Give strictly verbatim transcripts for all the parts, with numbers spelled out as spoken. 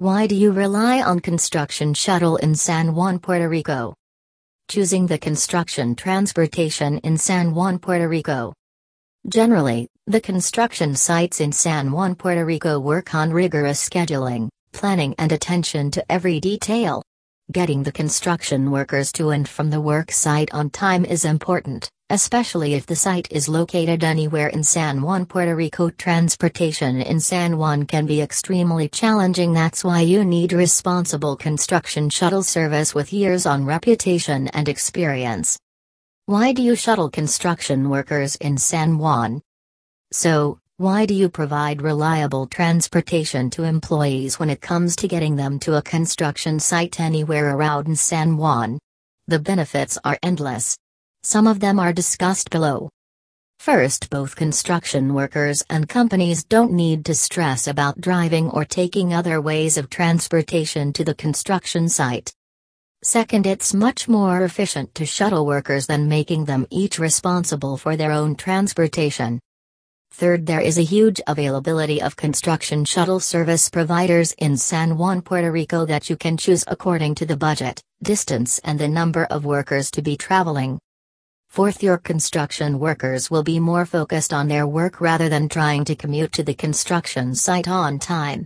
Why do you rely on construction shuttle in San Juan, Puerto Rico? Choosing the construction transportation in San Juan, Puerto Rico. Generally, the construction sites in San Juan, Puerto Rico work on rigorous scheduling, planning and attention to every detail. Getting the construction workers to and from the work site on time is important, especially if the site is located anywhere in San Juan, Puerto Rico. Transportation in San Juan can be extremely challenging. That's why you need responsible construction shuttle service with years on reputation and experience. Why do you shuttle construction workers in San Juan? So, why do you provide reliable transportation to employees when it comes to getting them to a construction site anywhere around San Juan? The benefits are endless. Some of them are discussed below. First, both construction workers and companies don't need to stress about driving or taking other ways of transportation to the construction site. Second, it's much more efficient to shuttle workers than making them each responsible for their own transportation. Third, there is a huge availability of construction shuttle service providers in San Juan, Puerto Rico that you can choose according to the budget, distance and the number of workers to be traveling. Fourth, your construction workers will be more focused on their work rather than trying to commute to the construction site on time.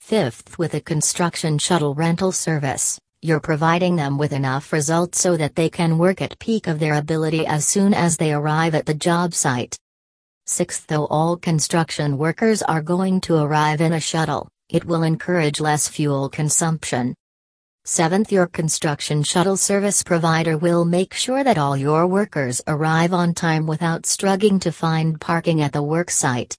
Fifth, with a construction shuttle rental service, you're providing them with enough results so that they can work at peak of their ability as soon as they arrive at the job site. Sixth, though all construction workers are going to arrive in a shuttle, it will encourage less fuel consumption. Seventh, your construction shuttle service provider will make sure that all your workers arrive on time without struggling to find parking at the work site.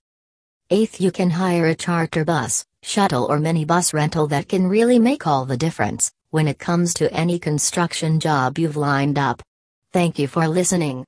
Eighth, you can hire a charter bus, shuttle or minibus rental that can really make all the difference when it comes to any construction job you've lined up. Thank you for listening.